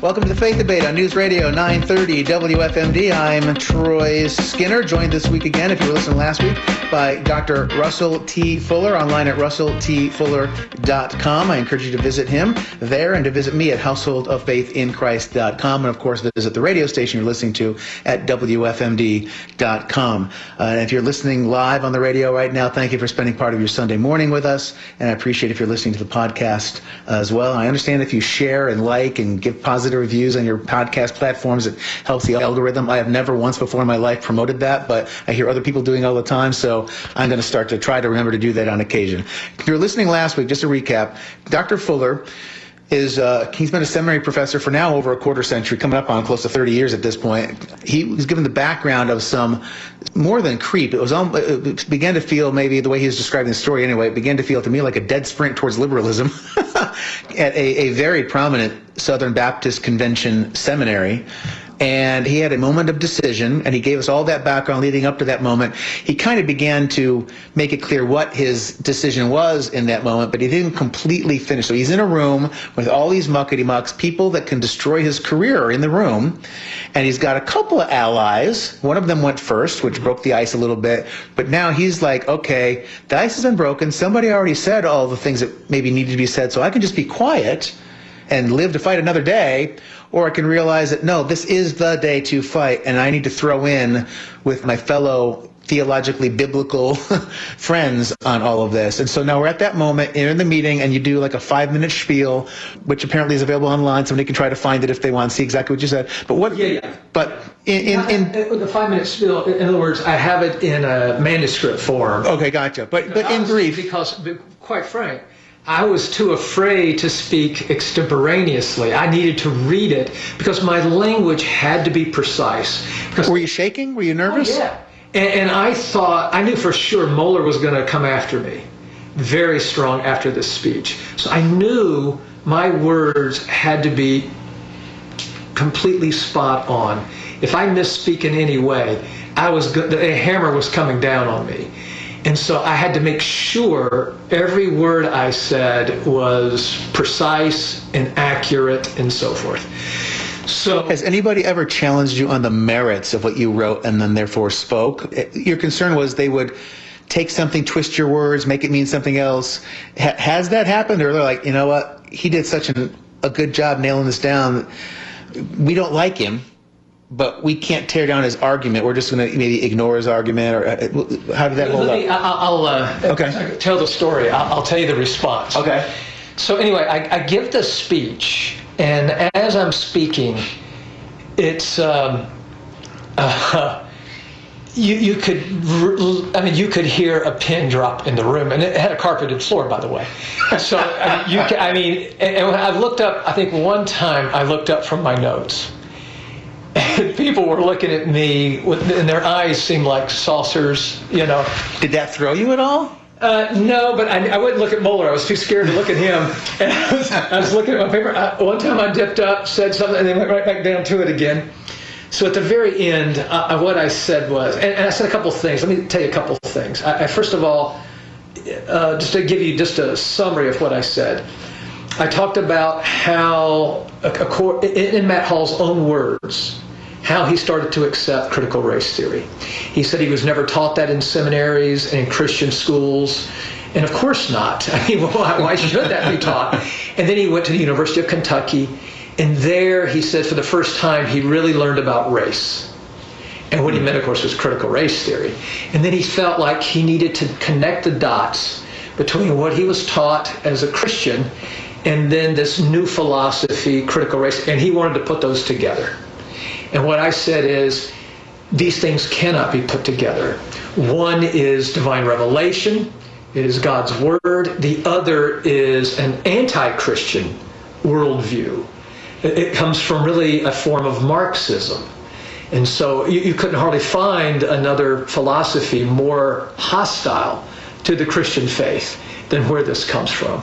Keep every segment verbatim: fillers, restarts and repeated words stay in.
Welcome to The Faith Debate on News Radio nine thirty W F M D. I'm Troy Skinner, joined this week again, if you were listening last week, by Doctor Russell T. Fuller, online at Russell T Fuller dot com. I encourage you to visit him there and to visit me at Household of Faith in Christ dot com, and, of course, visit the radio station you're listening to at W F M D dot com. Uh, and if you're listening live on the radio right now, thank you for spending part of your Sunday morning with us, and I appreciate if you're listening to the podcast as well. I understand if you share and like and give positive reviews on your podcast platforms, it helps the algorithm. I have never once before in my life promoted that, but I hear other people doing it all the time, so I'm going to start to try to remember to do that on occasion. If you were listening last week, just a recap, Doctor Fuller is uh, he's been a seminary professor for now over a quarter century, coming up on close to thirty years at this point. He was given the background of some more than creep. It was um, it began to feel, maybe the way he was describing the story anyway, it began to feel to me like a dead sprint towards liberalism at a, a very prominent Southern Baptist Convention seminary. And he had a moment of decision, and he gave us all that background leading up to that moment. He kind of began to make it clear what his decision was in that moment, but he didn't completely finish. So he's in a room with all these muckety-mucks, people that can destroy his career are in the room, and he's got a couple of allies. One of them went first, which broke the ice a little bit, but now he's like, okay, the ice has been broken. Somebody already said all the things that maybe needed to be said, so I can just be quiet and live to fight another day, or I can realize that, no, this is the day to fight, and I need to throw in with my fellow theologically biblical friends on all of this. And so now we're at that moment, you're in the meeting, and you do like a five-minute spiel, which apparently is available online. Somebody can try to find it if they want to see exactly what you said. But what? Yeah, yeah. But in, in, in, in the five-minute spiel, in other words, I have it in a manuscript form. Okay, gotcha. But, but in brief. Because, quite frank, I was too afraid to speak extemporaneously. I needed to read it because my language had to be precise. Were you shaking? Were you nervous? Oh, yeah. And, and I thought, I knew for sure Mohler was going to come after me very strong after this speech. So I knew my words had to be completely spot on. If I misspeak in any way, I was go- the hammer was coming down on me. And so I had to make sure every word I said was precise and accurate and so forth. So, has anybody ever challenged you on the merits of what you wrote and then therefore spoke? Your concern was they would take something, twist your words, make it mean something else. Ha- has that happened? Or they're like, you know what, he did such an, a good job nailing this down. We don't like him, but we can't tear down his argument. We're just going to maybe ignore his argument, or uh, how did that hold me, up? I'll, I'll uh, okay. tell the story. I'll, I'll tell you the response. Okay. So anyway, I, I give this speech, and as I'm speaking, it's um, uh, you you could I mean you could hear a pin drop in the room, and it had a carpeted floor, by the way. So I mean, you can, I mean, and, and when I looked up, I think one time I looked up from my notes. And people were looking at me, with, and their eyes seemed like saucers, you know. Did that throw you at all? Uh, no, but I, I wouldn't look at Mohler. I was too scared to look at him. And I was, I was looking at my paper. I, one time I dipped up, said something, and then went right back down to it again. So at the very end, uh, what I said was, and, and I said a couple things. Let me tell you a couple things. I, I, first of all, uh, just to give you just a summary of what I said, I talked about how, in Matt Hall's own words, how he started to accept critical race theory. He said he was never taught that in seminaries and in Christian schools, and of course not. I mean, why, why should that be taught? And then he went to the University of Kentucky, and there he said for the first time he really learned about race. And what he meant, of course, was critical race theory. And then he felt like he needed to connect the dots between what he was taught as a Christian and then this new philosophy, critical race, and he wanted to put those together. And what I said is, these things cannot be put together. One is divine revelation, it is God's word. The other is an anti-Christian worldview. It comes from really a form of Marxism. And so you, you couldn't hardly find another philosophy more hostile to the Christian faith than where this comes from.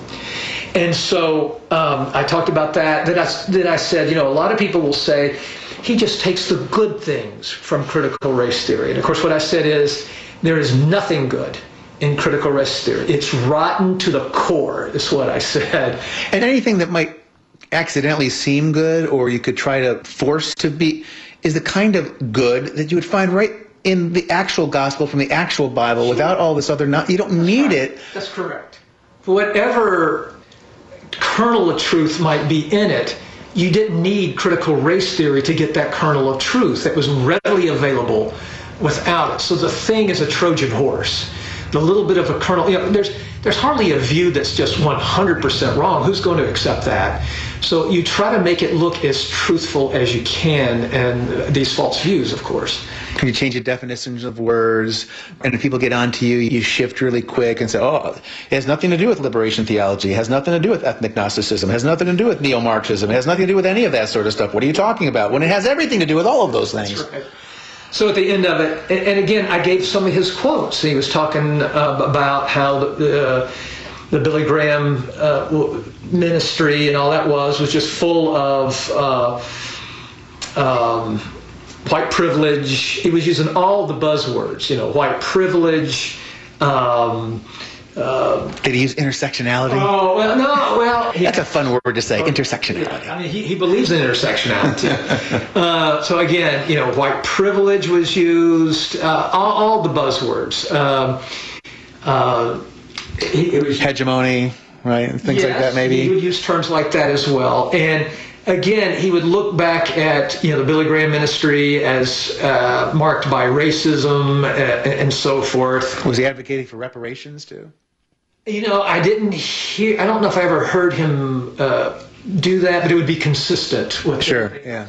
And so um, I talked about that. Then I, then I said, you know, a lot of people will say, he just takes the good things from critical race theory. And of course, what I said is, there is nothing good in critical race theory. It's rotten to the core, is what I said. And anything that might accidentally seem good or you could try to force to be, is the kind of good that you would find right in the actual gospel from the actual Bible. Sure. Without all this other, not, you don't That's need right. it. That's correct. Whatever kernel of truth might be in it, you didn't need critical race theory to get that kernel of truth that was readily available without it. So the thing is a Trojan horse. The little bit of a kernel, you know, there's there's hardly a view that's just one hundred percent wrong. Who's going to accept that? So you try to make it look as truthful as you can, and these false views, of course. You change the definitions of words, and if people get onto you, you shift really quick and say, oh, it has nothing to do with liberation theology, it has nothing to do with ethnic Gnosticism, it has nothing to do with neo-Marxism, it has nothing to do with any of that sort of stuff. What are you talking about? When it has everything to do with all of those things. That's right. So at the end of it, and again, I gave some of his quotes. He was talking uh, about how the, uh, the Billy Graham uh, ministry and all that was, was just full of uh, um, white privilege. He was using all the buzzwords, you know, white privilege. Um, uh, Did he use intersectionality? Oh, well, no, well. He, That's a fun word to say, uh, intersectionality. Yeah, I mean, he, he believes in intersectionality. Uh, so again, you know, white privilege was used, uh, all, all the buzzwords. Um, uh, he, it was, Hegemony, right? Things yes, like that, maybe. He would use terms like that as well. And again, he would look back at, you know, the Billy Graham ministry as uh, marked by racism and, and so forth. Was he advocating for reparations too? You know, I didn't hear, I don't know if I ever heard him uh, do that, but it would be consistent with. Sure, yeah.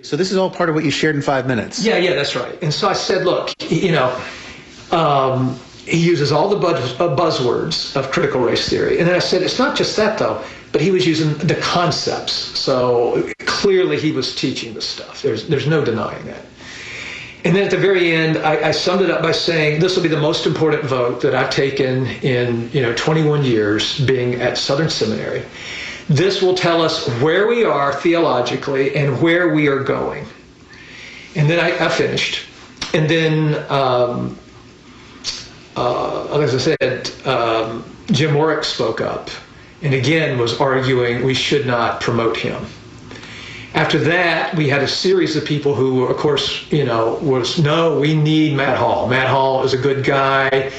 So this is all part of what you shared in five minutes. Yeah, yeah, that's right. And so I said, look, you know, um, he uses all the buzz, uh, buzzwords of critical race theory. And then I said, it's not just that though, but he was using the concepts. So clearly he was teaching this stuff. There's, there's no denying that. And then at the very end, I, I summed it up by saying, this will be the most important vote that I've taken in, you know, twenty-one years being at Southern Seminary. This will tell us where we are theologically and where we are going. And then I, I finished. And then, um, uh, as I said, um, Jim Warwick spoke up and again was arguing we should not promote him. After that, we had a series of people who, of course, you know, was, no, we need Matt Hall. Matt Hall is a good guy,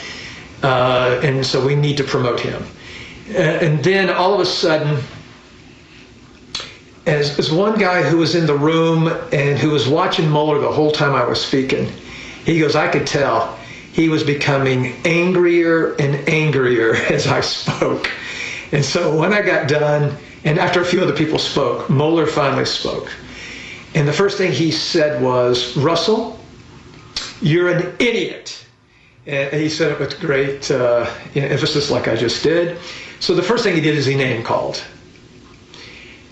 uh, and so we need to promote him. Uh, and then all of a sudden, as, as one guy who was in the room and who was watching Mohler the whole time I was speaking, he goes, I could tell he was becoming angrier and angrier as I spoke. And so when I got done, and after a few other people spoke, Mohler finally spoke. And the first thing he said was, Russell, you're an idiot. And he said it with great uh, emphasis like I just did. So the first thing he did is he name called.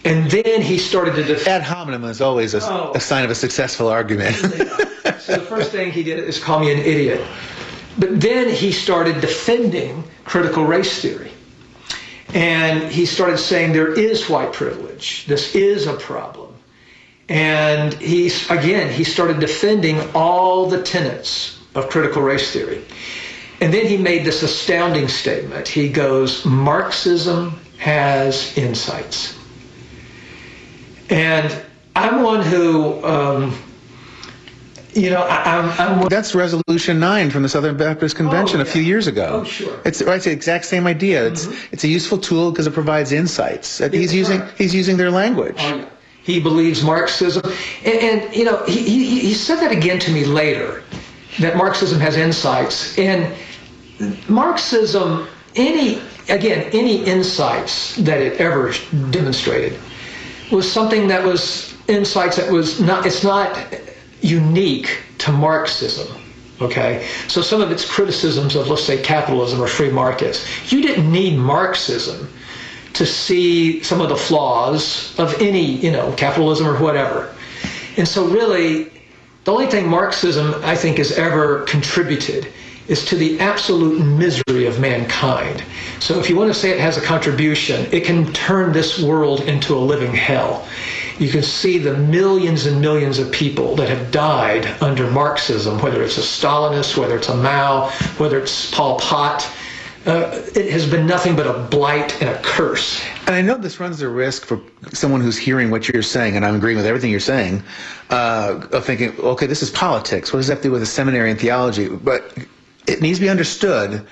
And then he started to defend. Ad hominem is always a, oh, a sign of a successful argument. So the first thing he did is call me an idiot. But then he started defending critical race theory. And he started saying there is white privilege. This is a problem. And he, again, he started defending all the tenets of critical race theory. And then he made this astounding statement. He goes, Marxism has insights. And I'm one who, um, you know, I, I'm, I'm... That's Resolution nine from the Southern Baptist Convention. Oh, yeah. A few years ago. Oh, sure. It's, right, it's the exact same idea. It's, mm-hmm. it's a useful tool because it provides insights. It's he's, using, he's using their language. Oh, yeah. He believes Marxism. And, and you know, he, he, he said that again to me later, that Marxism has insights. And Marxism, any, again, any insights that it ever demonstrated was something that was insights that was not, it's not... unique to Marxism, okay? So some of its criticisms of, let's say, capitalism or free markets, you didn't need Marxism to see some of the flaws of any, you know, capitalism or whatever. And so really, the only thing Marxism, I think, has ever contributed is to the absolute misery of mankind. So if you want to say it has a contribution, it can turn this world into a living hell. You can see the millions and millions of people that have died under Marxism, whether it's a Stalinist, whether it's a Mao, whether it's Pol Pot. Uh, it has been nothing but a blight and a curse And I know this runs the risk for someone who's hearing what you're saying, and I'm agreeing with everything you're saying, uh, of thinking, okay, this is politics. What does that do with a seminary and theology? But it needs to be understood,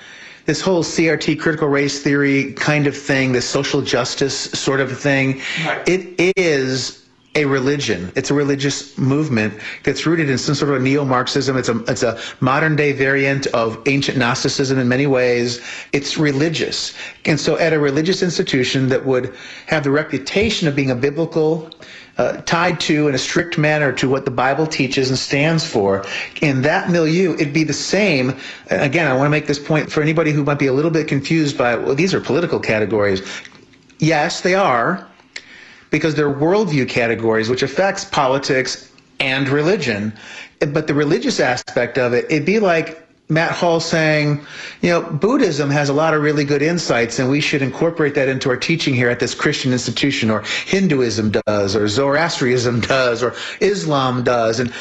this whole C R T, critical race theory kind of thing, this social justice sort of thing, right. It is a religion. It's a religious movement that's rooted in some sort of neo-Marxism. It's a, it's a modern-day variant of ancient Gnosticism in many ways. It's religious. And so at a religious institution that would have the reputation of being a biblical, uh, tied to in a strict manner to what the Bible teaches and stands for, in that milieu, it'd be the same. Again, I want to make this point for anybody who might be a little bit confused by, well, these are political categories. Yes, they are. Because they're worldview categories, which affects politics and religion. But the religious aspect of it, it'd be like Matt Hall saying, you know, Buddhism has a lot of really good insights, and we should incorporate that into our teaching here at this Christian institution, or Hinduism does, or Zoroastrianism does, or Islam does. And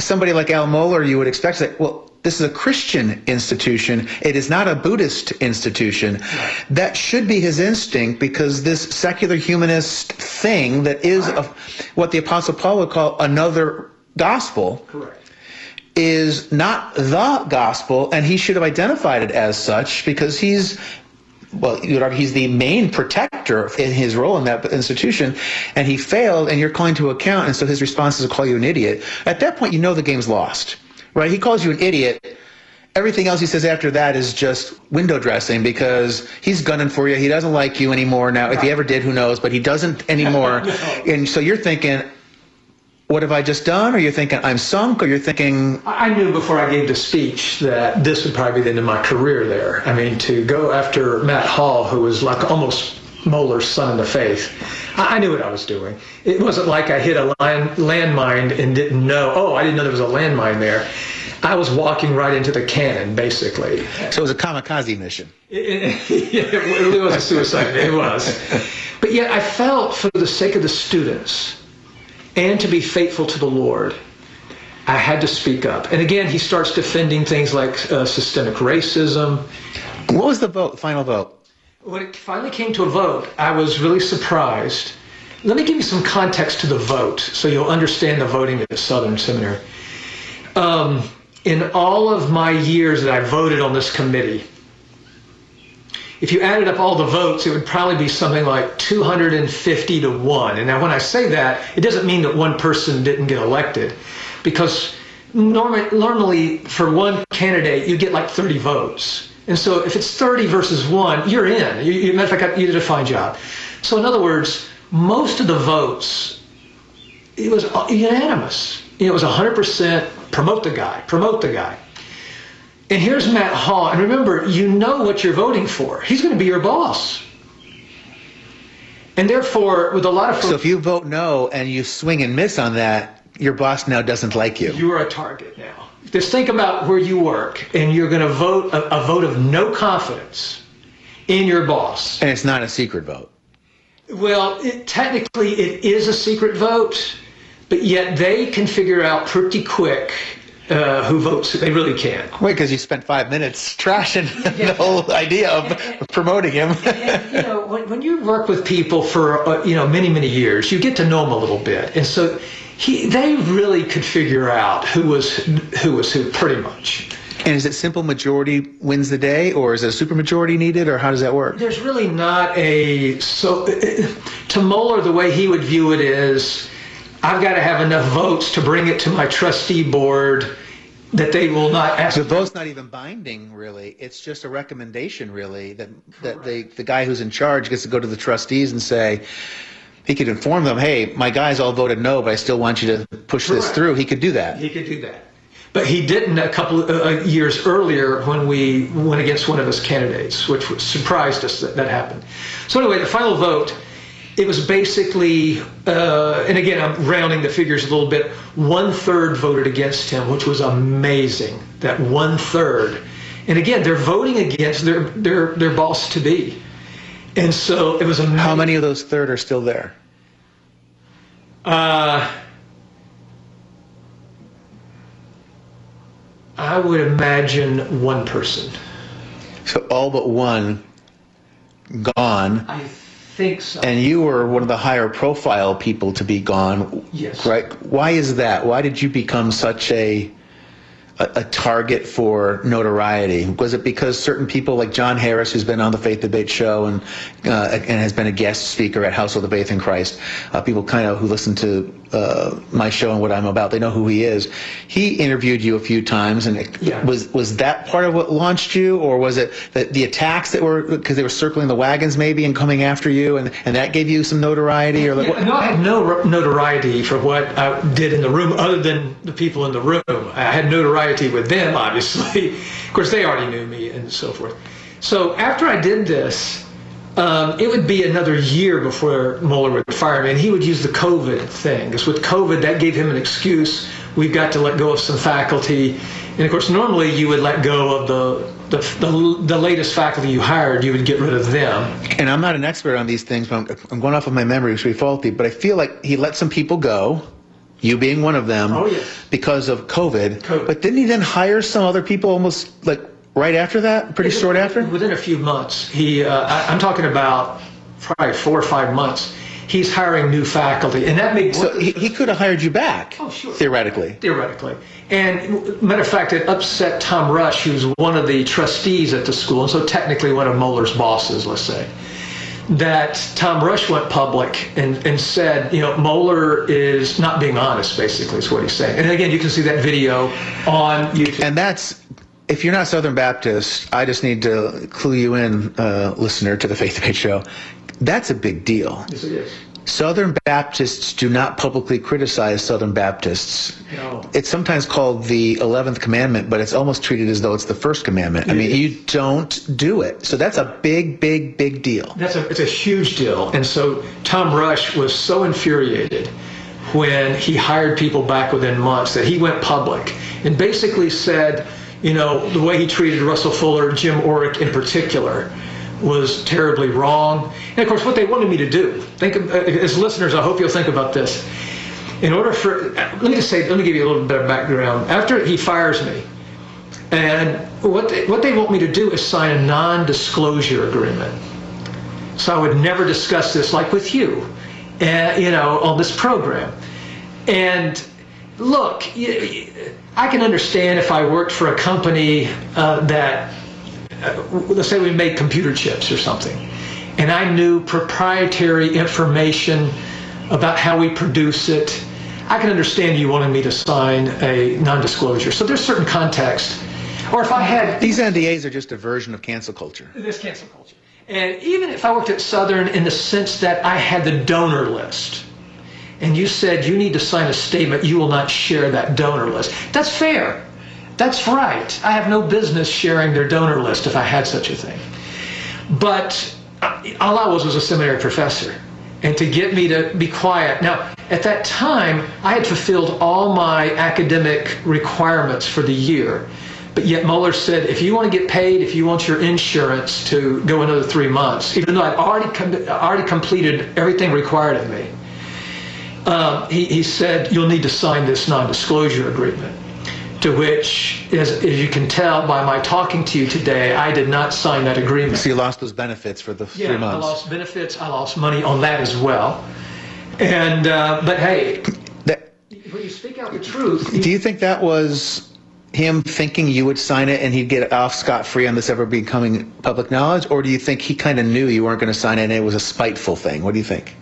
somebody like Al Mohler, you would expect to say, well, this is a Christian institution. It is not a Buddhist institution. Right. That should be his instinct, because this secular humanist thing that is a, what the Apostle Paul would call another gospel. Correct. Is not the gospel, and he should have identified it as such, because he's, well, he's the main protector in his role in that institution, and he failed, and you're calling to account, and so his response is to call you an idiot. At that point, you know the game's lost. Right, he calls you an idiot. Everything else he says after that is just window dressing, because he's gunning for you. He doesn't like you anymore now. If he ever did, who knows? But he doesn't anymore. No. And so you're thinking, what have I just done? Or you're thinking, I'm sunk? Or you're thinking... I knew before I gave the speech that this would probably be the end of my career there. I mean, to go after Matt Hall, who was like almost... Mohler's son in the faith. I knew what I was doing. It wasn't like I hit a landmine and didn't know, oh, I didn't know there was a landmine there. I was walking right into the cannon, basically. So it was a kamikaze mission. It, it, it, it was a suicide, it was. But yet I felt, for the sake of the students, and to be faithful to the Lord, I had to speak up. And again, he starts defending things like uh, systemic racism. What was the vote, final vote? When it finally came to a vote, I was really surprised. Let me give you some context to the vote so you'll understand the voting at the Southern Seminary. Um, in all of my years that I voted on this committee, if you added up all the votes, it would probably be something like two hundred fifty to one. And now when I say that, it doesn't mean that one person didn't get elected, because normally, normally for one candidate, you get like thirty votes. And so if it's thirty versus one, you're in. You, you, matter of fact, you did a fine job. So in other words, most of the votes, it was unanimous. It was one hundred percent promote the guy, promote the guy. And here's Matt Hall. And remember, you know what you're voting for. He's going to be your boss. And therefore, with a lot of... So if you vote no and you swing and miss on that, your boss now doesn't like you. You are a target now. Just think about where you work, and you're going to vote a, a vote of no confidence in your boss. And it's not a secret vote. Well, it, technically it is a secret vote, but yet they can figure out pretty quick uh, who votes. They really can. Wait, because you spent five minutes trashing yeah. the whole idea of and, promoting him. and, and, you know, when, when you work with people for uh, you know many, many years, you get to know them a little bit, and so... He, they really could figure out who was who was who, pretty much. And is it simple majority wins the day, or is it a supermajority needed, or how does that work? There's really not a so. To Mohler, the way he would view it is, I've got to have enough votes to bring it to my trustee board that they will not ask. The vote's not even binding, really. It's just a recommendation, really, that that the the guy who's in charge gets to go to the trustees and say. He could inform them, hey, my guys all voted no, but I still want you to push Correct. this through. He could do that. He could do that. But he didn't a couple of uh, years earlier when we went against one of his candidates, which surprised us that that happened. So anyway, the final vote, it was basically, uh, and again, I'm rounding the figures a little bit, one-third voted against him, which was amazing, that one-third. And again, they're voting against their, their, their boss-to-be. And so it was amazing. How many of those third are still there? Uh, I would imagine one person. So all but one gone. I think so. And you were one of the higher profile people to be gone. Yes. Right? Why is that? Why did you become such a, a, a target for notoriety? Was it because certain people like John Harris, who's been on the Faith Debate show and uh, and has been a guest speaker at Household of Faith in Christ, uh, people kind of who listen to uh, my show and what I'm about, they know who he is. He interviewed you a few times, and it, yeah. was was that part of what launched you, or was it the, the attacks that were, because they were circling the wagons maybe and coming after you, and, and that gave you some notoriety? Or like, yeah, what? No, I had no notoriety for what I did in the room other than the people in the room. I had notoriety with them, obviously. Of course, they already knew me and so forth. So after I did this, um, it would be another year before Mohler would fire me, and he would use the COVID thing. Because with COVID, that gave him an excuse. We've got to let go of some faculty. And of course, normally you would let go of the The, the, the latest faculty you hired, you would get rid of them. And I'm not an expert on these things, but I'm, I'm going off of my memory, which would be faulty, but I feel like he let some people go, you being one of them, oh, yes. because of COVID. COVID. But didn't he then hire some other people almost like right after that, pretty it, short after? Within a few months. He, uh, I, I'm talking about probably four or five months. He's hiring new faculty, and that makes so he, he could have hired you back. Oh, sure. Theoretically. Theoretically. And matter of fact, it upset Tom Rush, who's one of the trustees at the school, and so technically one of Mohler's bosses, let's say. That Tom Rush went public and, and said, you know, Mohler is not being honest, basically, is what he's saying. And again, you can see that video on YouTube. And that's, if you're not Southern Baptist, I just need to clue you in, uh, listener to the Faith Debate show. That's a big deal. Yes, it is. Southern Baptists do not publicly criticize Southern Baptists. No. It's sometimes called the eleventh commandment, but it's almost treated as though it's the first commandment. I mean, you don't do it. So that's a big, big, big deal. That's a, it's a huge deal. And so Tom Rush was so infuriated when he hired people back within months that he went public and basically said, you know, the way he treated Russell Fuller, Jim Orrick in particular, was terribly wrong. And of course, what they wanted me to do, think of, as listeners, I hope you'll think about this. In order for, let me just say, let me give you a little bit of background. After he fires me, and what they, what they want me to do is sign a non-disclosure agreement. So I would never discuss this, like with you, and, you know, on this program. And look, I can understand if I worked for a company uh, that, Uh, let's say we made computer chips or something, and I knew proprietary information about how we produce it. I can understand you wanting me to sign a non-disclosure. So there's certain context. Or if I had... These N D As are just a version of cancel culture. There's cancel culture. And even if I worked at Southern in the sense that I had the donor list, and you said you need to sign a statement, you will not share that donor list. That's fair. That's right. I have no business sharing their donor list if I had such a thing. But all I was was a seminary professor. And to get me to be quiet. Now, at that time, I had fulfilled all my academic requirements for the year. But yet Mohler said, if you want to get paid, if you want your insurance to go another three months, even though I'd already, com already completed everything required of me, um, he, he said, you'll need to sign this non-disclosure agreement. To which, as, as you can tell by my talking to you today, I did not sign that agreement. So you lost those benefits for the yeah, three months. Yeah, I lost benefits. I lost money on that as well. And uh, but hey, that, when you speak out the truth... Do you, you think that was him thinking you would sign it and he'd get off scot-free on this ever becoming public knowledge? Or do you think he kind of knew you weren't going to sign it and it was a spiteful thing? What do you think?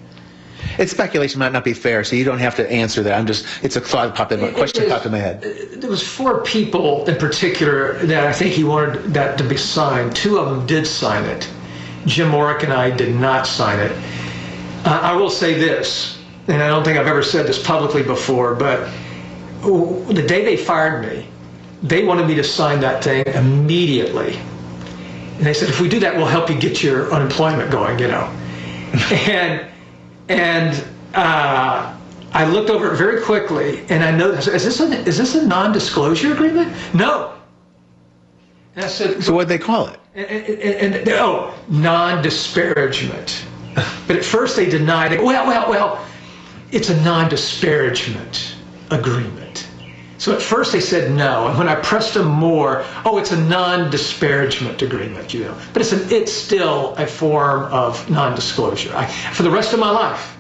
It's speculation, might not be fair, so you don't have to answer that. I'm just, it's a thought popped in my, question popped in my head. There was four people in particular that I think he wanted that to be signed. Two of them did sign it. Jim Warwick and I did not sign it. Uh, I will say this, and I don't think I've ever said this publicly before, but the day they fired me, they wanted me to sign that thing immediately. And they said, if we do that, we'll help you get your unemployment going, you know. And... And uh, I looked over it very quickly, and I noticed, is this a, is this a non-disclosure agreement? No. And I said, so what'd they call it? And, and, and, oh, non-disparagement. But at first they denied it. Well, well, well, it's a non-disparagement agreement. So at first they said no, and when I pressed them more, oh, it's a non-disparagement agreement, you know. But it's, an, it's still a form of non-disclosure. I, for the rest of my life,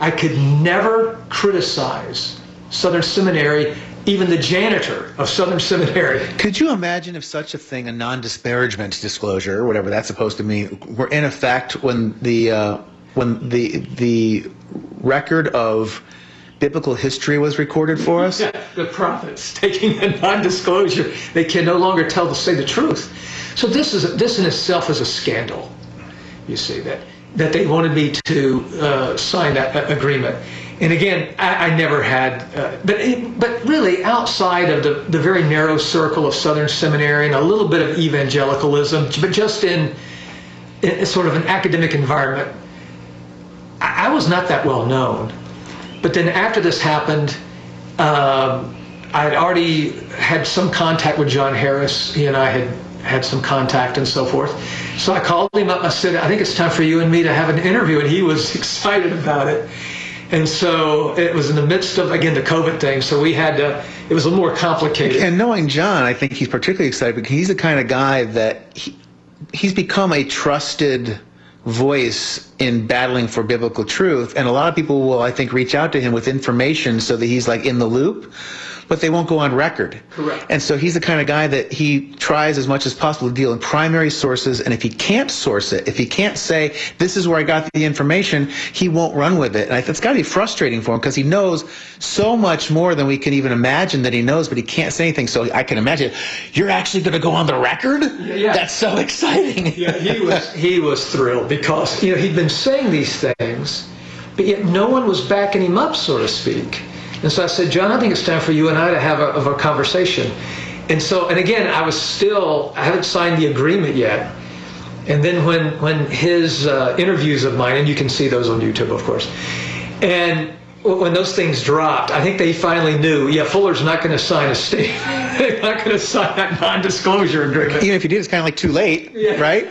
I could never criticize Southern Seminary, even the janitor of Southern Seminary. Could you imagine if such a thing, a non-disparagement disclosure, whatever that's supposed to mean, were in effect when the uh, when the the record of biblical history was recorded for us? Yeah, the prophets taking a non-disclosure. They can no longer tell to say the truth. So this is this in itself is a scandal. You see that that they wanted me to uh, sign that uh, agreement. And again, I, I never had, uh, but it, but really outside of the, the very narrow circle of Southern Seminary and a little bit of evangelicalism, but just in, in sort of an academic environment, I, I was not that well known. But then after this happened, um, I'd already had some contact with John Harris. He and I had had some contact and so forth. So I called him up. I said, I think it's time for you and me to have an interview. And he was excited about it. And so it was in the midst of, again, the COVID thing. So we had to, it was a little more complicated. And knowing John, I think he's particularly excited because he's the kind of guy that he, he's become a trusted voice in battling for biblical truth. And a lot of people will, I think, reach out to him with information so that he's like in the loop, but they won't go on record. Correct. And so he's the kind of guy that he tries as much as possible to deal in primary sources, and if he can't source it, if he can't say, this is where I got the information, he won't run with it. And it's got to be frustrating for him because he knows so much more than we can even imagine that he knows, but he can't say anything. So I can imagine, you're actually going to go on the record? Yeah, yeah. That's so exciting. Yeah, he was, he was thrilled because, you know, he'd been saying these things, but yet no one was backing him up, so to speak. And so I said, John, I think it's time for you and I to have a, of a conversation. And so, and again, I was still, I haven't signed the agreement yet. And then when, when his uh, interviews of mine, and you can see those on YouTube, of course, and when those things dropped, I think they finally knew, yeah, Fuller's not going to sign a statement. They're not going to sign that non-disclosure agreement. Even if you did, it's kind of like too late, yeah. Right?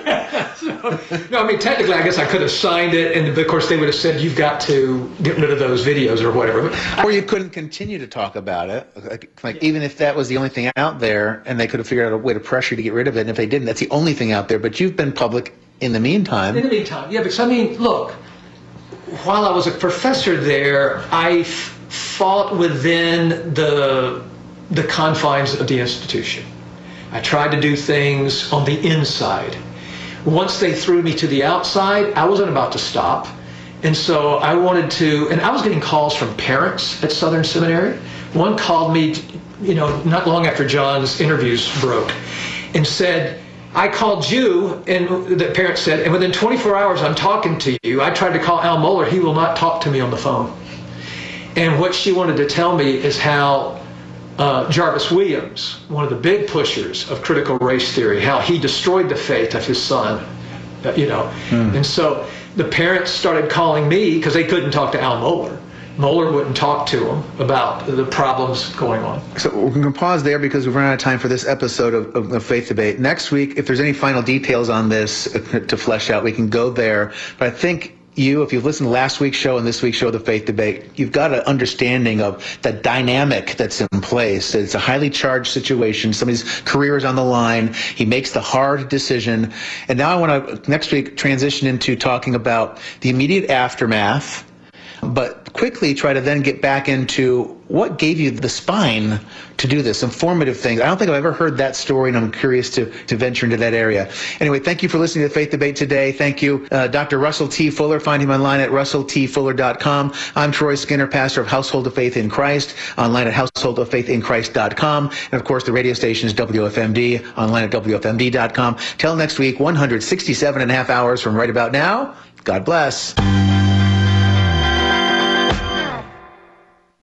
So, no, I mean, technically, I guess I could have signed it, and of course, they would have said, you've got to get rid of those videos or whatever. Or you couldn't continue to talk about it. Like, like yeah. Even if that was the only thing out there, and they could have figured out a way to pressure you to get rid of it, and if they didn't, that's the only thing out there. But you've been public in the meantime. In the meantime, yeah, because, I mean, look, while I was a professor there, I f fought within the, the confines of the institution. I tried to do things on the inside. Once they threw me to the outside, I wasn't about to stop. And so I wanted to, and I was getting calls from parents at Southern Seminary. One called me, you know, not long after John's interviews broke, and said, I called you, and the parent said, and within twenty-four hours, I'm talking to you. I tried to call Al Mohler. He will not talk to me on the phone. And what she wanted to tell me is how uh, Jarvis Williams, one of the big pushers of critical race theory, how he destroyed the faith of his son, you know. Mm. And so the parents started calling me because they couldn't talk to Al Mohler. Mohler wouldn't talk to him about the problems going on. So we're going to pause there because we've run out of time for this episode of, of the Faith Debate. Next week, if there's any final details on this to flesh out, we can go there. But I think you, if you've listened to last week's show and this week's show, The Faith Debate, you've got an understanding of the dynamic that's in place. It's a highly charged situation. Somebody's career is on the line. He makes the hard decision. And now I want to, next week, transition into talking about the immediate aftermath, but quickly try to then get back into what gave you the spine to do this, informative things. I don't think I've ever heard that story, and I'm curious to, to venture into that area. Anyway, thank you for listening to The Faith Debate today. Thank you, uh, Doctor Russell T. Fuller. Find him online at Russell T Fuller dot com. I'm Troy Skinner, pastor of Household of Faith in Christ, online at Household of Faith in Christ dot com. And, of course, the radio station is W F M D, online at W F M D dot com. Till next week, one hundred sixty-seven and a half hours from right about now. God bless.